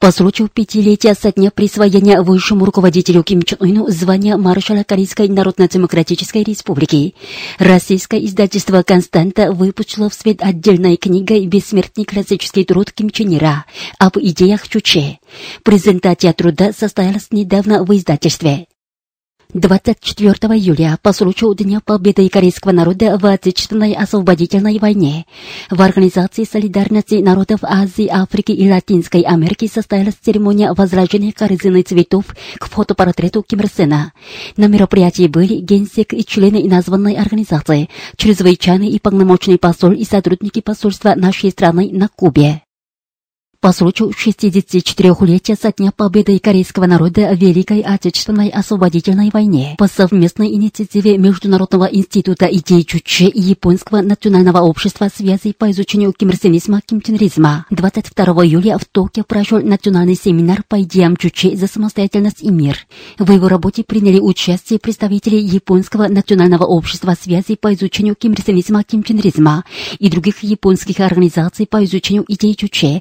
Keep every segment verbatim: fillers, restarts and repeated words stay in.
По случаю пятилетия со дня присвоения высшему руководителю Ким Чен Ыну звания маршала Корейской Народно-Демократической Республики, российское издательство «Константа» выпустило в свет отдельной книгой «Бессмертный классический труд Ким Чен Ира» об идеях Чуче. Презентация труда состоялась недавно в издательстве. двадцать четвёртого июля, по случаю Дня Победы корейского народа в Отечественной освободительной войне, в Организации солидарности народов Азии, Африки и Латинской Америки состоялась церемония возложения корзины цветов к фотопортрету Ким Ир Сена. На мероприятии были генсек и члены названной организации, чрезвычайный и полномочный посол и сотрудники посольства нашей страны на Кубе. По случаю шестидесятичетырёхлетия со дня победы корейского народа в Великой Отечественной освободительной войне по совместной инициативе Международного института идей Чуче и Японского национального общества связей по изучению кимирсенизма и кимченризма двадцать второго июля в Токио прошел национальный семинар по идеям Чуче за самостоятельность и мир. В его работе приняли участие представители Японского национального общества связей по изучению кимирсенизма и кимченризма и других японских организаций по изучению идей Чуче,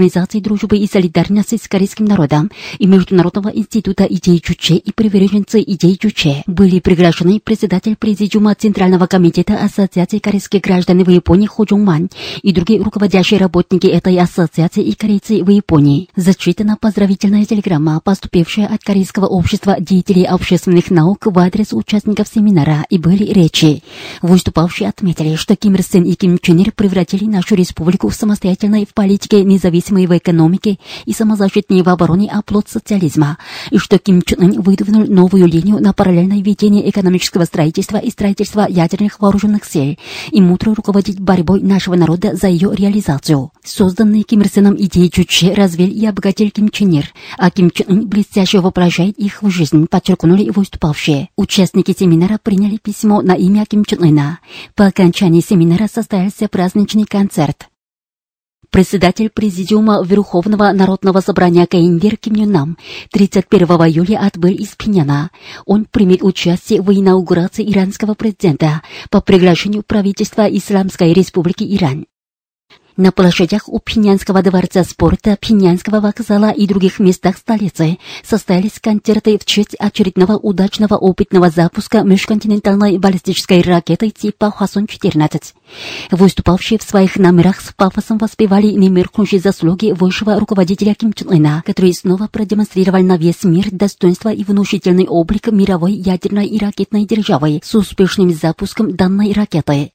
Организации дружбы и солидарности с корейским народом и Международного института идей Чуче и приверженцы идей Чуче. Были приглашены председатель президиума Центрального комитета Ассоциации корейских граждан в Японии Хо Чон Ман и другие руководящие работники этой ассоциации и корейцы в Японии. Зачитана поздравительная телеграмма, поступившая от Корейского общества деятелей общественных наук в адрес участников семинара, и были речи. Выступавшие отметили, что Ким Ир Сен и Ким Чен Ир превратили нашу республику в самостоятельной в политике независимой в экономике и самозащитной в обороне оплот социализма, и что Ким Чен Ын выдвинул новую линию на параллельное ведение экономического строительства и строительства ядерных вооруженных сил и мудро руководить борьбой нашего народа за ее реализацию. Созданные Ким Ир Сеном идеи Чуче развили и обогатили Ким Чен Ир, а Ким Чен Ын блестяще воплощает их в жизнь, подчеркнули выступавшие. Участники семинара приняли письмо на имя Ким Чен Ына. По окончании семинара состоялся праздничный концерт. Председатель Президиума Верховного Народного Собрания КНДР Ким Ён Нам тридцать первого июля отбыл из Пхеньяна. Он примет участие в инаугурации иранского президента по приглашению правительства Исламской Республики Иран. На площадях у Пхеньянского дворца спорта, Пхеньянского вокзала и других местах столицы состоялись концерты в честь очередного удачного опытного запуска межконтинентальной баллистической ракеты типа Хасон четырнадцать. Выступавшие в своих номерах с пафосом воспевали немеркнущие заслуги высшего руководителя Ким Чен Ына, который снова продемонстрировал на весь мир достоинство и внушительный облик мировой ядерной и ракетной державы с успешным запуском данной ракеты.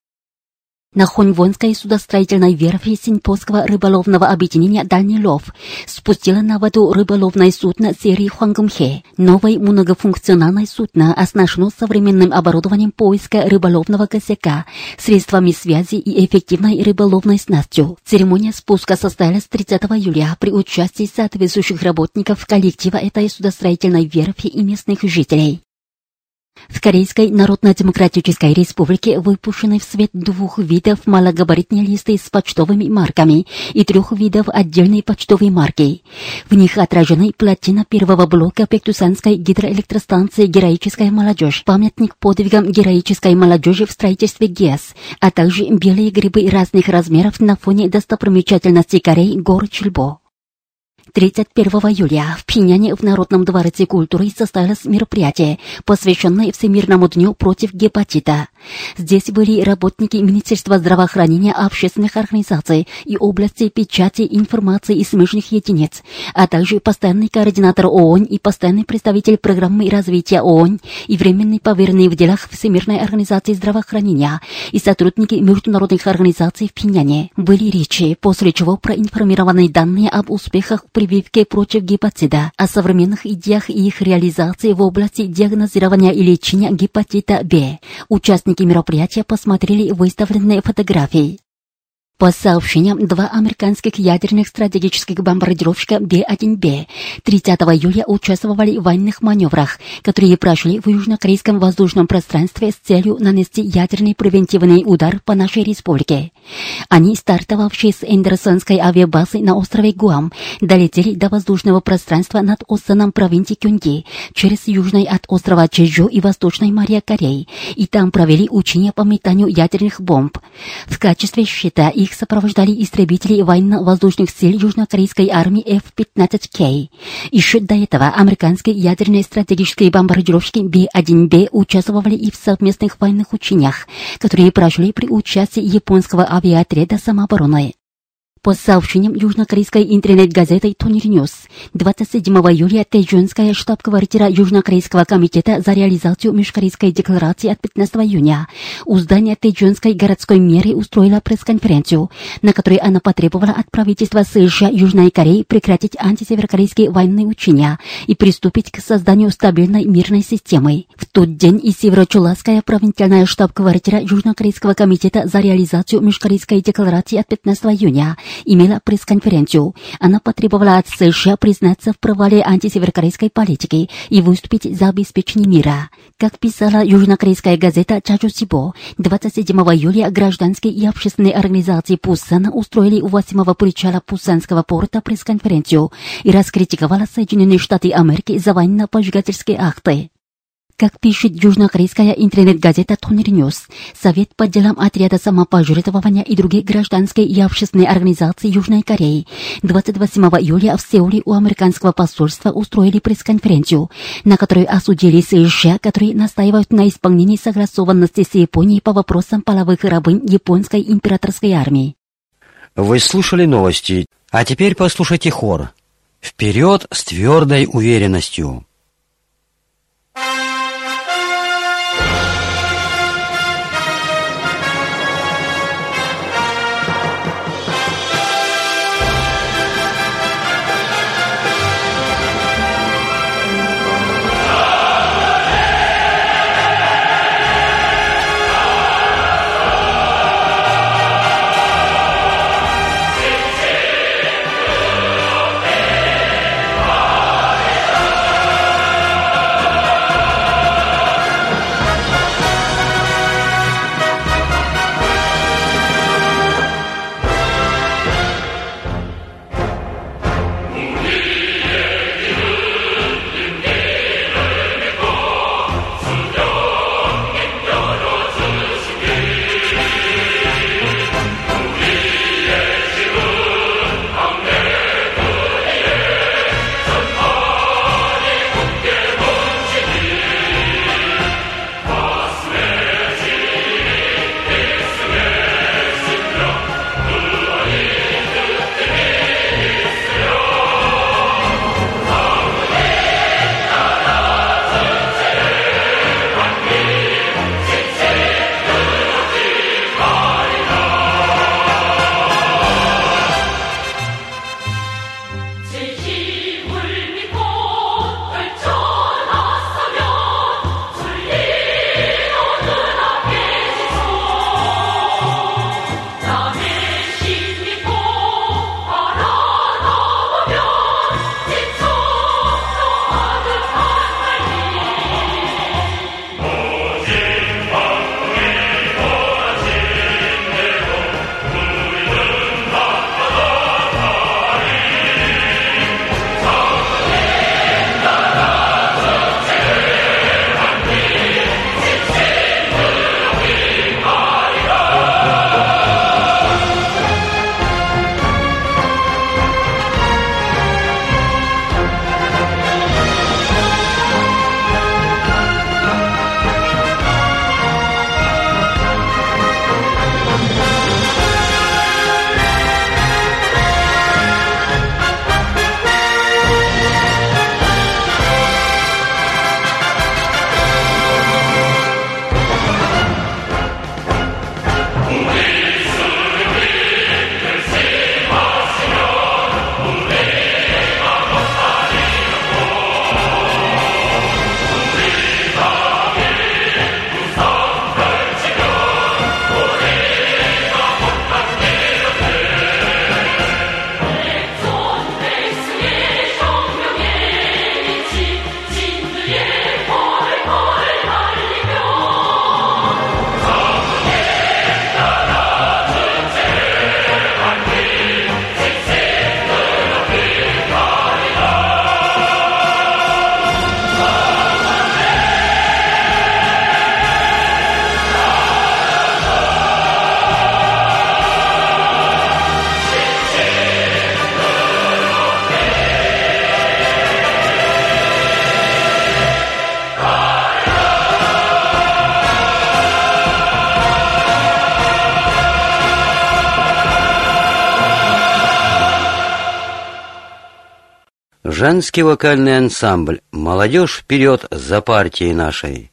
На Хонгвонской судостроительной верфи Синьпольского рыболовного объединения «Дальний лов» спустило на воду рыболовное судно серии «Хонгумхэ». Новое многофункциональное судно оснащено современным оборудованием поиска рыболовного косяка, средствами связи и эффективной рыболовной снастью. Церемония спуска состоялась тридцатого июля при участии соответствующих работников коллектива этой судостроительной верфи и местных жителей. В Корейской Народно-Демократической Республике выпущены в свет двух видов малогабаритные листы с почтовыми марками и трех видов отдельной почтовой марки. В них отражены плотина первого блока Пектусанской гидроэлектростанции «Героическая молодежь», памятник подвигам героической молодежи в строительстве ГЭС, а также белые грибы разных размеров на фоне достопримечательностей Кореи гор Чильбо. тридцать первого июля в Пхеньяне в Народном дворце культуры состоялось мероприятие, посвященное Всемирному дню против гепатита. Здесь были работники Министерства здравоохранения, общественных организаций и области печати, информации и смежных единиц, а также постоянный координатор ООН и постоянный представитель программы развития ООН и временный поверенный в делах Всемирной организации здравоохранения и сотрудники международных организаций в Пхеньяне. Были речи, после чего проинформированы данные об успехах прививки против гепатита, о современных идеях и их реализации в области диагностирования и лечения гепатита Б. Участники мероприятия посмотрели выставленные фотографии. По сообщениям, два американских ядерных стратегических бомбардировщика Б один Б тридцатого июля участвовали в военных маневрах, которые прошли в южнокорейском воздушном пространстве с целью нанести ядерный превентивный удар по нашей республике. Они, стартовавшие с Эндерсонской авиабазы на острове Гуам, долетели до воздушного пространства над Осаном провинции Кёнги, через южный от острова Чеджу и восточной моря Кореи, и там провели учения по метанию ядерных бомб. В качестве щита их сопровождали истребители военно-воздушных сил южнокорейской армии эф пятнадцать кей. Еще до этого американские ядерные стратегические бомбардировщики Б один Б участвовали и в совместных военных учениях, которые прошли при участии японского авиаотряда самообороны. По сообщениям южнокорейской интернет-газеты «Тонир-Ньюс», двадцать седьмого июля Тэджонская штаб-квартира Южнокорейского комитета за реализацию Межкорейской декларации от пятнадцатого июня у здания Тэджонской городской мэрии устроила пресс-конференцию, на которой она потребовала от правительства США Южной Кореи прекратить антисеверокорейские военные учения и приступить к созданию стабильной мирной системы. В тот день и Северо-Чулакская провинциальная штаб-квартира Южнокорейского комитета за реализацию Межкорейской декларации от пятнадцатого июня имела пресс-конференцию. Она потребовала от США признаться в провале антисеверокорейской политики и выступить за обеспечение мира. Как писала южнокорейская газета «Чаджу Сибо», двадцать седьмого июля гражданские и общественные организации Пусана устроили у восьмого причала Пусанского порта пресс-конференцию и раскритиковала Соединенные Штаты Америки за военно-поджигательские акты. Как пишет южнокорейская интернет-газета «Тонир-Ньюс», Совет по делам отряда самопожертвования и другие гражданские и общественные организации Южной Кореи двадцать восьмого июля в Сеуле у американского посольства устроили пресс-конференцию, на которой осудили США, которые настаивают на исполнении согласованности с Японией по вопросам половых рабынь японской императорской армии. Вы слушали новости, а теперь послушайте хор. Вперед с твердой уверенностью! Женский вокальный ансамбль «Молодежь вперед за партией нашей».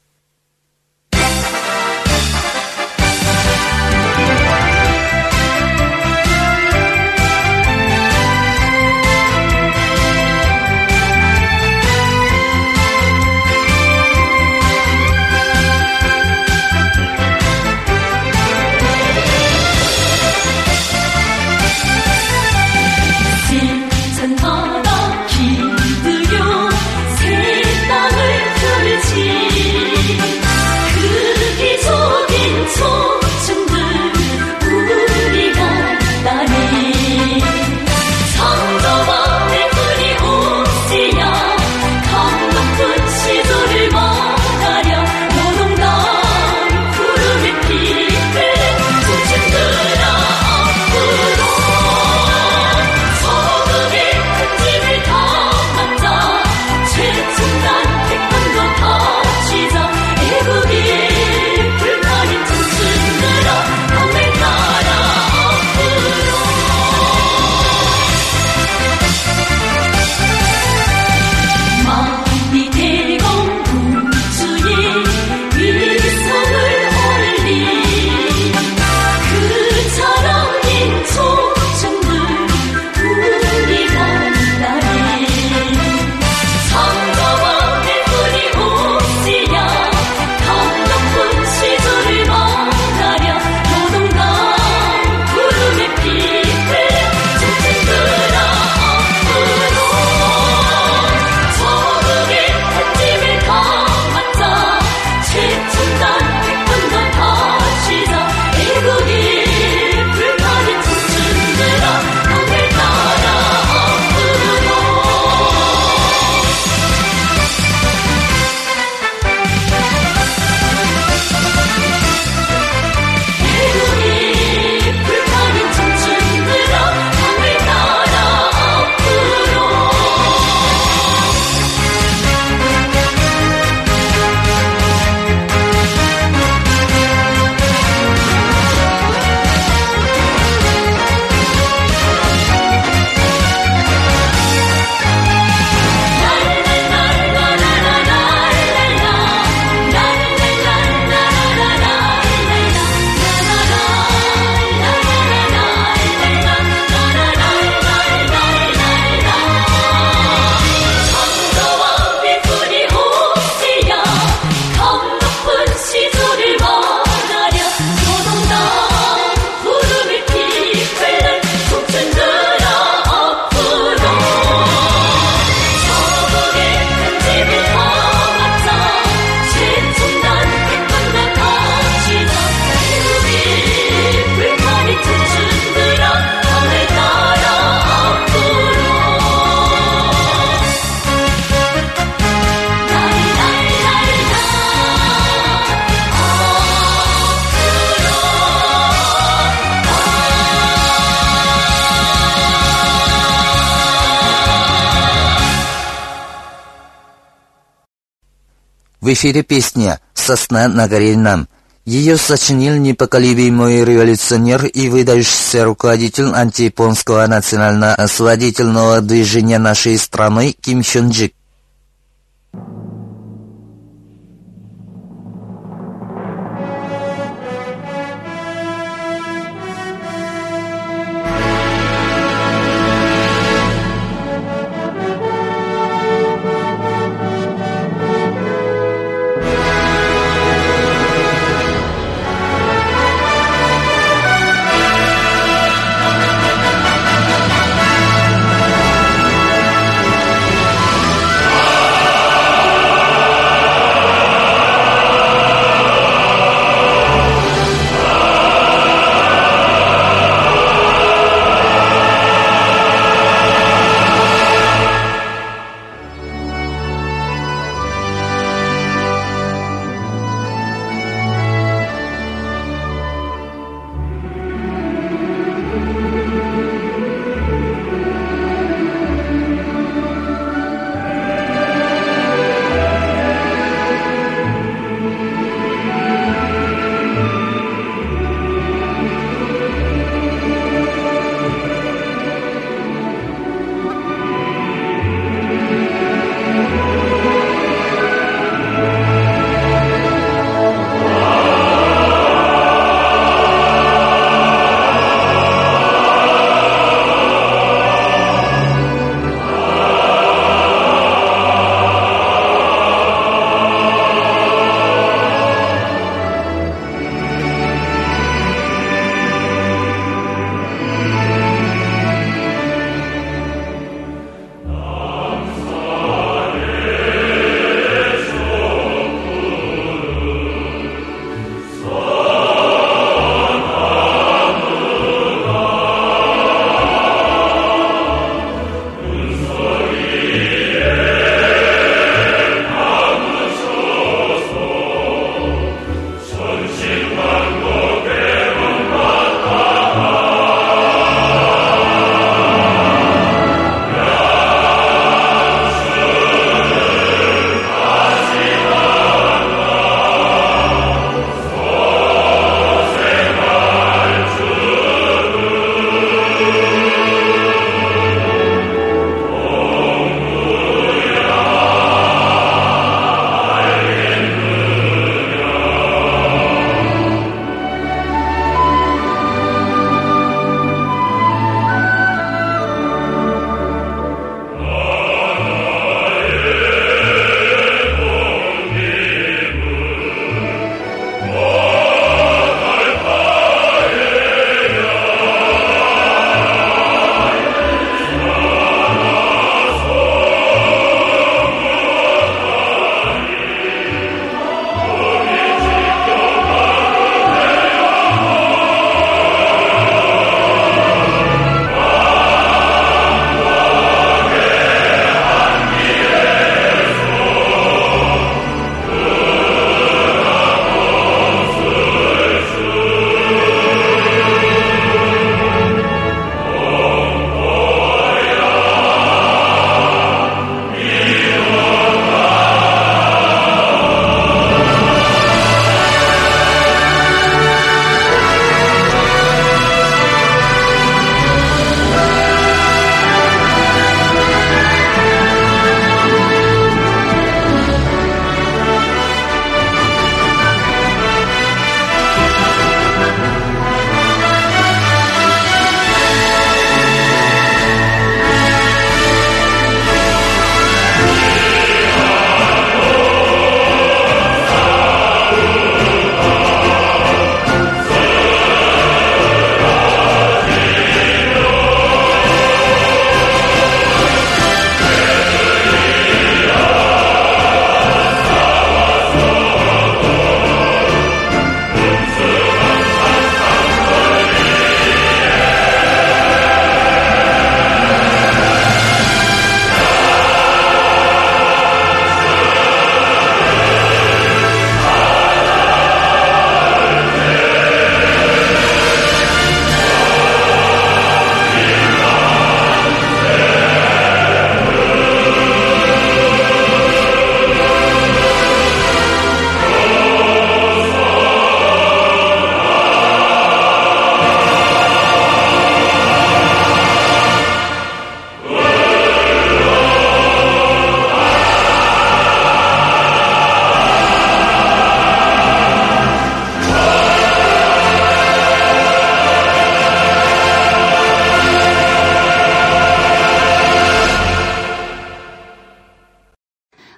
В эфире песня «Сосна на горе Нам». Ее сочинил непоколебимый революционер и выдающийся руководитель антияпонского национально-освободительного движения нашей страны Ким Чонджик.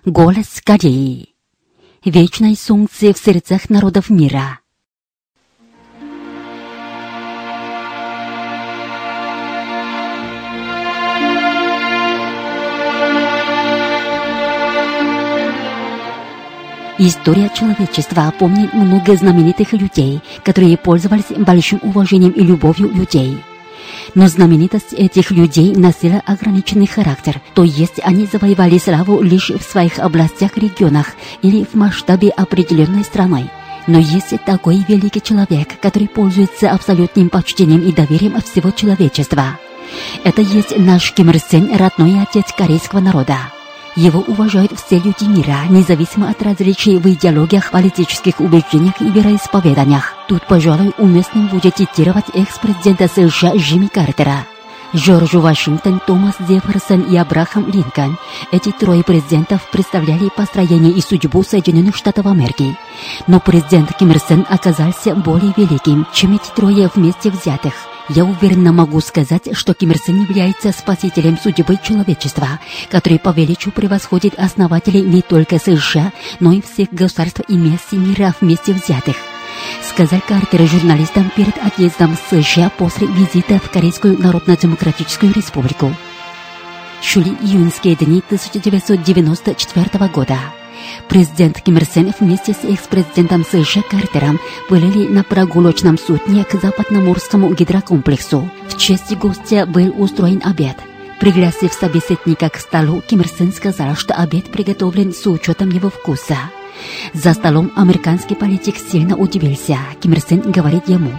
«Голос Кореи». Вечное солнце в сердцах народов мира. История человечества помнит много знаменитых людей, которые пользовались большим уважением и любовью людей. Но знаменитость этих людей носила ограниченный характер, то есть они завоевали славу лишь в своих областях, регионах или в масштабе определенной страны. Но есть такой великий человек, который пользуется абсолютным почтением и доверием всего человечества. Это есть наш Ким Ир Сен, родной отец корейского народа. Его уважают все люди мира, независимо от различий в идеологиях, политических убеждениях и вероисповеданиях. Тут, пожалуй, уместным будет цитировать экс-президента США Джимми Картера. Джордж Вашингтон, Томас Джефферсон и Авраам Линкольн. Эти трое президентов представляли построение и судьбу Соединенных Штатов Америки. Но президент Ким Ир Сен оказался более великим, чем эти трое вместе взятых. Я уверенно могу сказать, что Ким Ир Сен является спасителем судьбы человечества, который по величию превосходит основателей не только США, но и всех государств и мест мира вместе взятых. Сказал Картер журналистам перед отъездом в США после визита в Корейскую Народно-Демократическую Республику. Шли июньские дни тысяча девятьсот девяносто четвёртого года. Президент Ким Ир Сен вместе с экс-президентом США Картером вылили на прогулочном судне к западноморскому гидрокомплексу. В честь гостя был устроен обед. Пригласив собеседника к столу, Ким Ир Сен сказал, что обед приготовлен с учетом его вкуса. За столом американский политик сильно удивился. Ким Ир Сен говорит ему: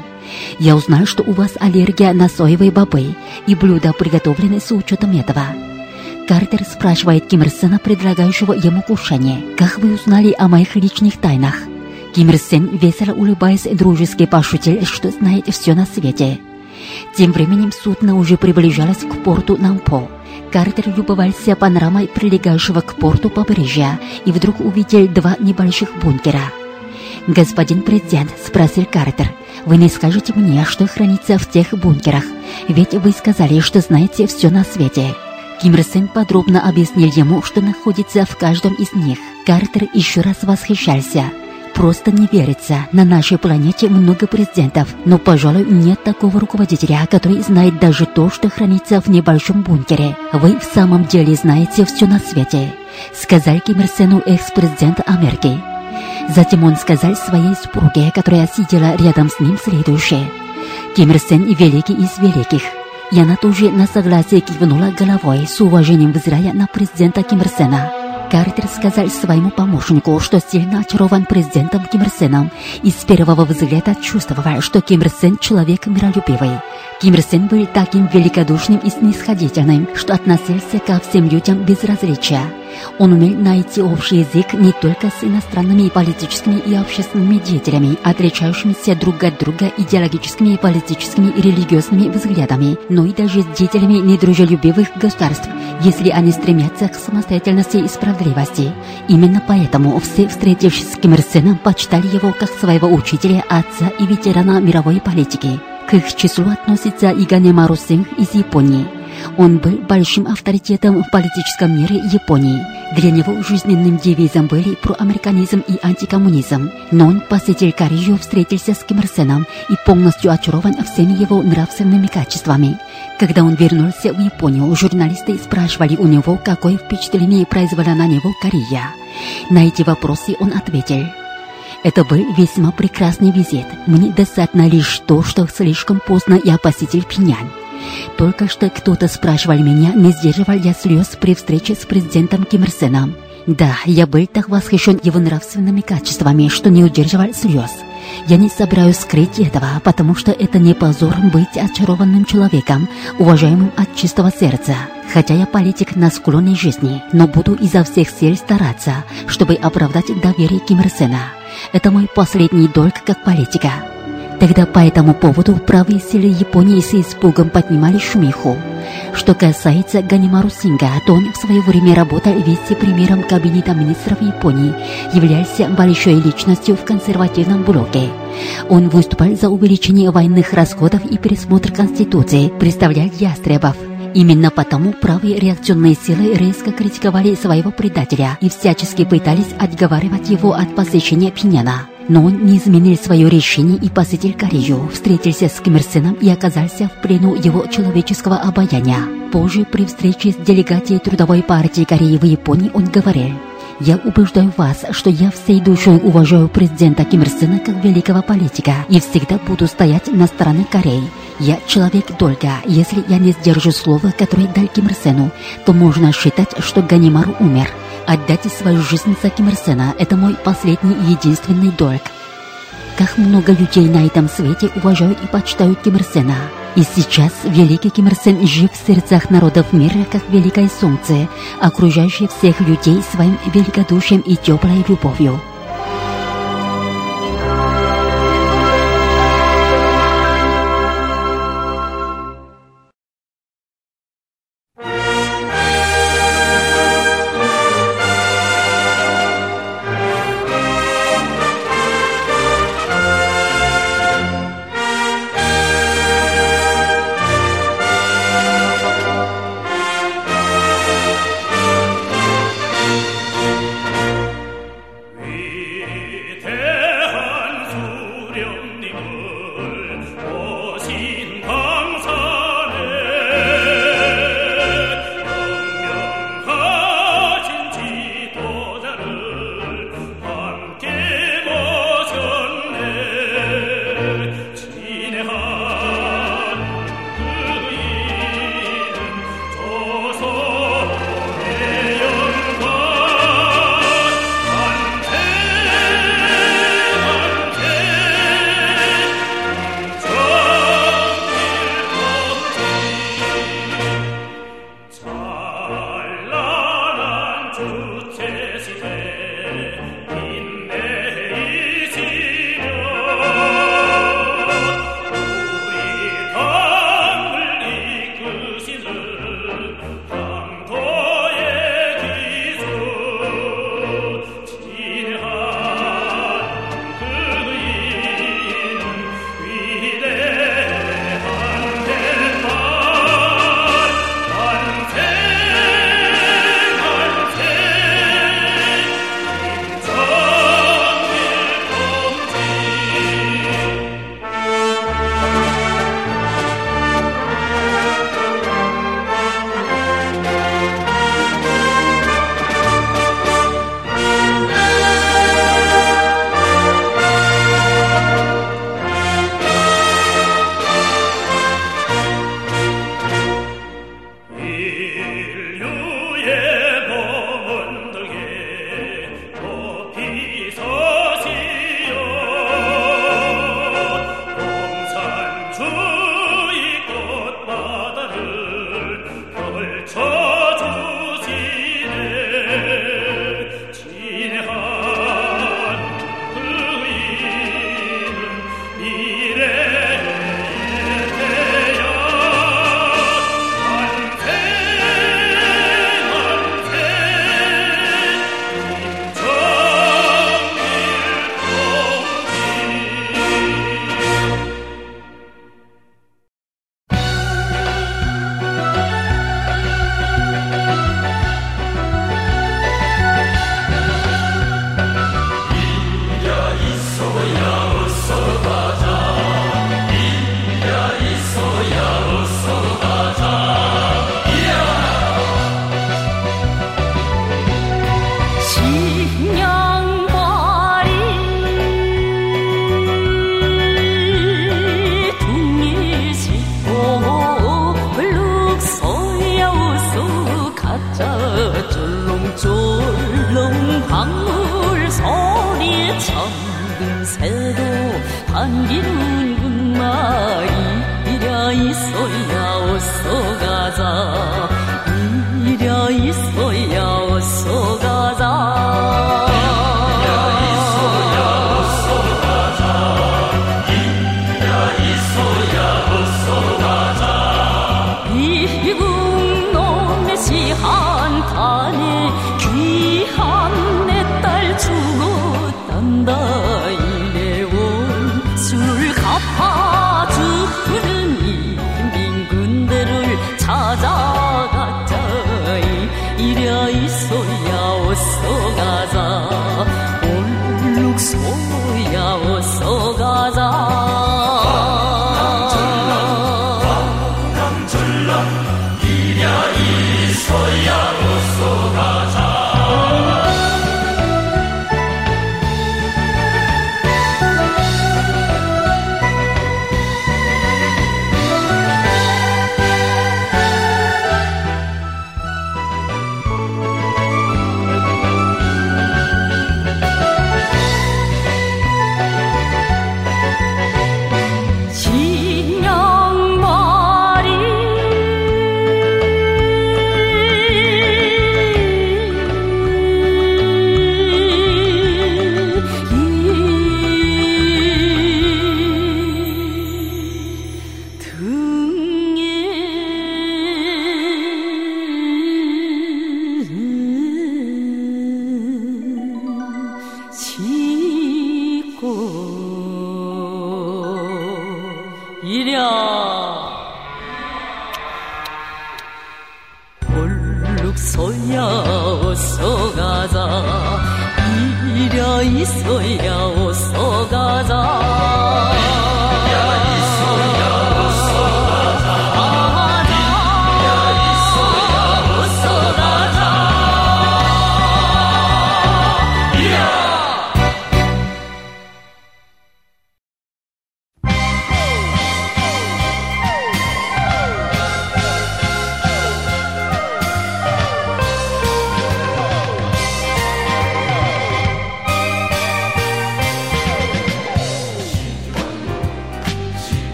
«Я узнал, что у вас аллергия на соевые бобы, и блюда приготовлены с учетом этого». Картер спрашивает Ким Ир Сена, предлагающего ему кушание: «Как вы узнали о моих личных тайнах?» Ким Ир Сен, весело улыбаясь, дружески пошутил, что знает все на свете. Тем временем судно уже приближалось к порту Нампо. Картер любовался панорамой прилегающего к порту побережья и вдруг увидел два небольших бункера. «Господин президент», – спросил Картер, – «вы не скажете мне, что хранится в тех бункерах? Ведь вы сказали, что знаете все на свете». Ким Ир Сен подробно объяснил ему, что находится в каждом из них. Картер еще раз восхищался. «Просто не верится, на нашей планете много президентов, но, пожалуй, нет такого руководителя, который знает даже то, что хранится в небольшом бункере. Вы в самом деле знаете все на свете», — сказал Ким Ир Сену экс-президент Америки. Затем он сказал своей супруге, которая сидела рядом с ним, следующее: «Ким Ир Сен — великий из великих». И она тоже на согласие кивнула головой, с уважением взирая на президента Ким Ир Сена. Картер сказал своему помощнику, что сильно очарован президентом Ким Ир Сеном и с первого взгляда чувствовал, что Ким Ир Сен человек миролюбивый. Ким Ир Сен был таким великодушным и снисходительным, что относился ко всем людям без различия. Он умел найти общий язык не только с иностранными политическими и общественными деятелями, отличающимися друг от друга идеологическими, политическими и религиозными взглядами, но и даже с деятелями недружелюбивых государств, если они стремятся к самостоятельности и справедливости. Именно поэтому все, встретившись с Ким Ир Сеном, почитали его как своего учителя, отца и ветерана мировой политики. К их числу относится и Канэмару Син из Японии. Он был большим авторитетом в политическом мире Японии. Для него жизненным девизом были проамериканизм и антикоммунизм. Но он посетил Корею, встретился с Ким Ир Сеном и полностью очарован всеми его нравственными качествами. Когда он вернулся в Японию, журналисты спрашивали у него, какое впечатление произвела на него Корея. На эти вопросы он ответил: «Это был весьма прекрасный визит. Мне достаточно лишь то, что слишком поздно я посетил Пхеньян. Только что кто-то спрашивал меня, не сдерживал я слез при встрече с президентом Ким Ир Сеном. Да, я был так восхищен его нравственными качествами, что не удерживал слез. Я не собираюсь скрыть этого, потому что это не позор быть очарованным человеком, уважаемым от чистого сердца. Хотя я политик на склоне жизни, но буду изо всех сил стараться, чтобы оправдать доверие Ким Ир Сена. Это мой последний долг как политика». Тогда по этому поводу правые силы Японии с испугом поднимали шумиху. Что касается Канэмару Синга, то он в свое время работал вице-премьером кабинета министров Японии, являлся большой личностью в консервативном блоке. Он выступал за увеличение военных расходов и пересмотр Конституции, представлял ястребов. Именно потому правые реакционные силы резко критиковали своего предателя и всячески пытались отговаривать его от посещения Пхеньяна. Но он не изменил свое решение и посетил Корею, встретился с Ким Ир Сеном и оказался в плену его человеческого обаяния. Позже при встрече с делегацией Трудовой партии Кореи в Японии он говорил: «Я убеждаю вас, что я всей душой уважаю президента Ким Ир Сена как великого политика и всегда буду стоять на стороне Кореи. Я человек долга. Если я не сдержу слово, которое дал Ким Ир Сену, то можно считать, что Ганимару умер. Отдать свою жизнь за Ким Ир Сена – это мой последний и единственный долг». Как много людей на этом свете уважают и почитают Ким Ир Сена. И сейчас великий Ким Ир Сен жив в сердцах народов мира, как великое солнце, окружающее всех людей своим великодушием и теплой любовью. 이랴 볼룩서야 어서 가자 이랴 있어야 어서 가자 이랴 있어야 뭐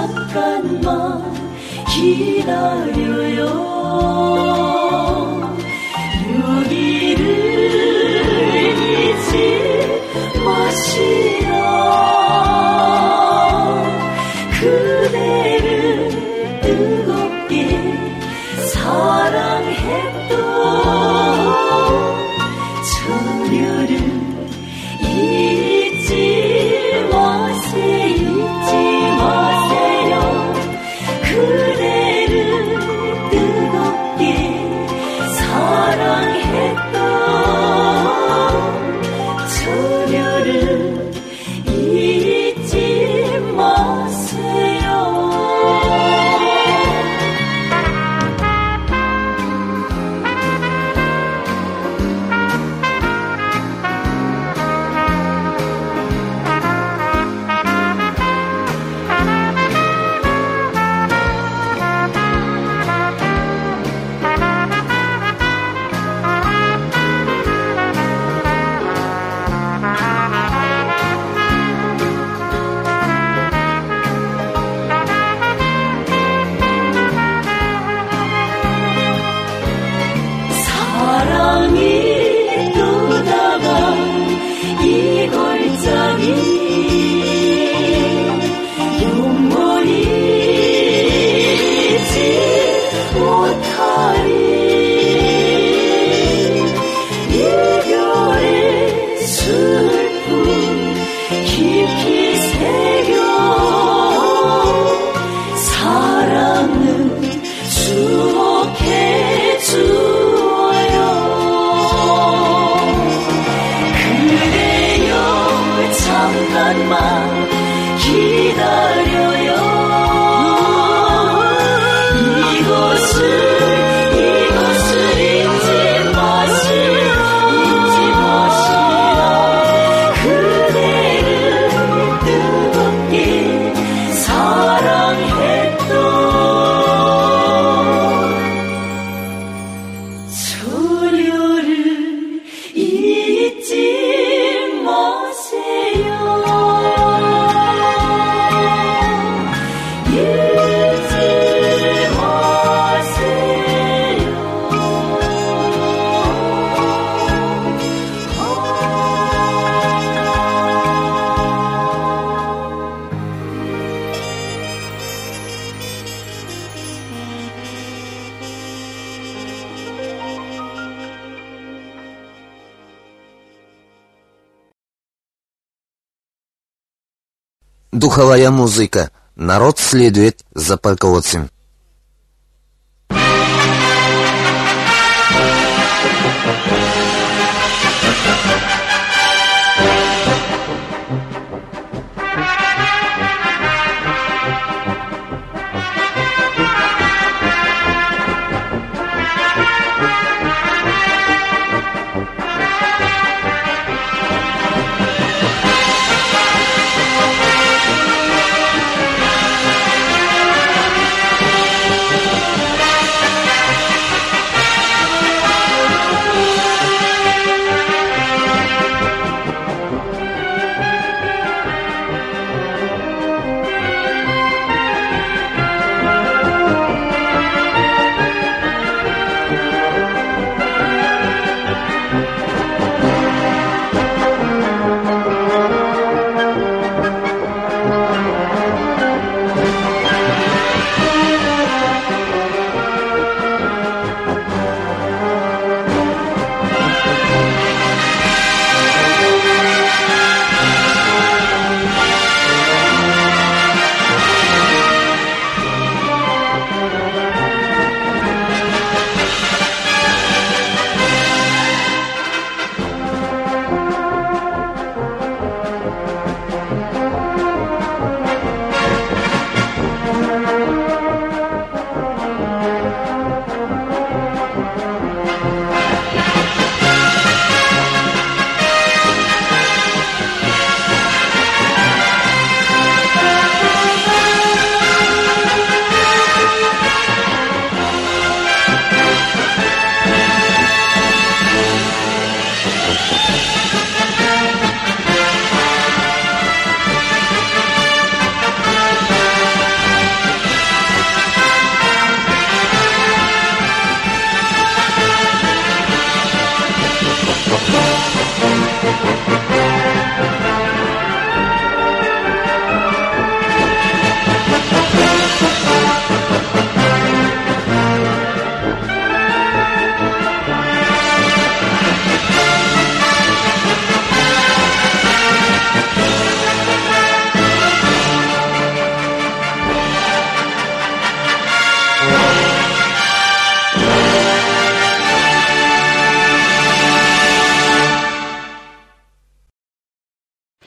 잠깐만 기다려요 여기를 잊지 마시라 그대를 뜨겁게 사랑했던 처녀를 잊지 마세요 Духовая музыка. Народ следует за полководцем.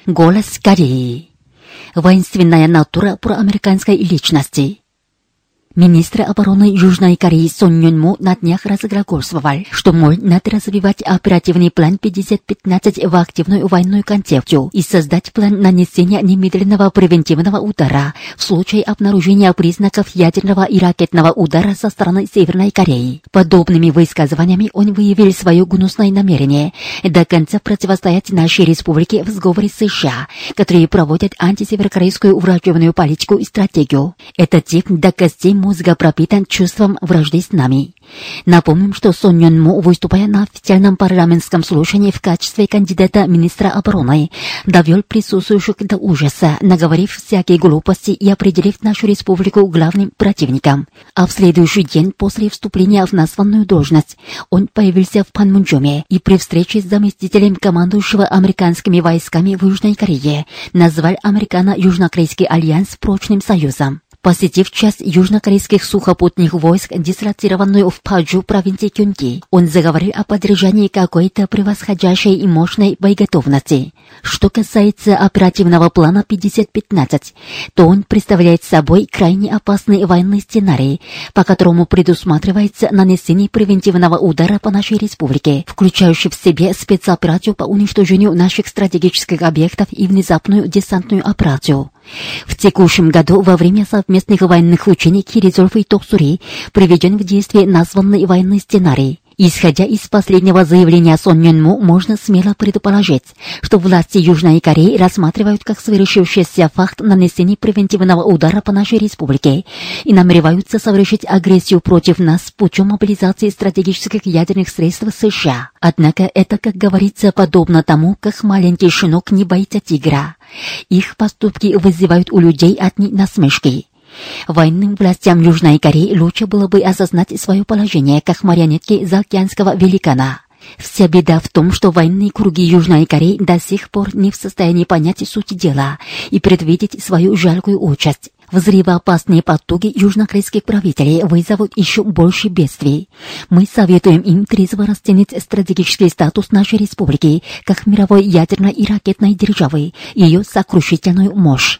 Голос Кореи. Воинственная натура проамериканской личности. Министр обороны Южной Кореи Сон Ён-му на днях разглагольствовал, что, мол, надо развивать оперативный план пятьдесят пятнадцать в активную военную концепцию и создать план нанесения немедленного превентивного удара в случае обнаружения признаков ядерного и ракетного удара со стороны Северной Кореи. Подобными высказываниями он выявил свое гнусное намерение до конца противостоять нашей республике в сговоре с США, которые проводят антисеверокорейскую враждебную политику и стратегию. Этот тип до костей мозга пропитан чувством вражды с нами. Напомним, что Сон Ён-му, выступая на официальном парламентском слушании в качестве кандидата министра обороны, довел присутствующих до ужаса, наговорив всякие глупости и определив нашу республику главным противником. А в следующий день после вступления в названную должность он появился в Панмунджоме и при встрече с заместителем командующего американскими войсками в Южной Корее назвал Американо-Южнокорейский альянс прочным союзом. Посетив часть южнокорейских сухопутных войск, дислоцированную в Паджу провинции Кёнги, он заговорил о поддержании какой-то превосходящей и мощной боеготовности. Что касается оперативного плана пятьдесят пятнадцать, то он представляет собой крайне опасный военный сценарий, по которому предусматривается нанесение превентивного удара по нашей республике, включающий в себе спецоперацию по уничтожению наших стратегических объектов и внезапную десантную операцию. В текущем году во время совместных военных учений Киризольф и Токсури приведен в действие названный военный сценарий. Исходя из последнего заявления Сон Ён-му, можно смело предположить, что власти Южной Кореи рассматривают как совершившийся факт нанесения превентивного удара по нашей республике и намереваются совершить агрессию против нас путем мобилизации стратегических ядерных средств США. Однако это, как говорится, подобно тому, как маленький щенок не боится тигра. Их поступки вызывают у людей одни насмешки. Военным властям Южной Кореи лучше было бы осознать свое положение как марионетки заокеанского великана. Вся беда в том, что военные круги Южной Кореи до сих пор не в состоянии понять суть дела и предвидеть свою жалкую участь. Взрывоопасные потуги южнокорейских правителей вызовут еще больше бедствий. Мы советуем им трезво расценить стратегический статус нашей республики как мировой ядерной и ракетной державы, ее сокрушительную мощь.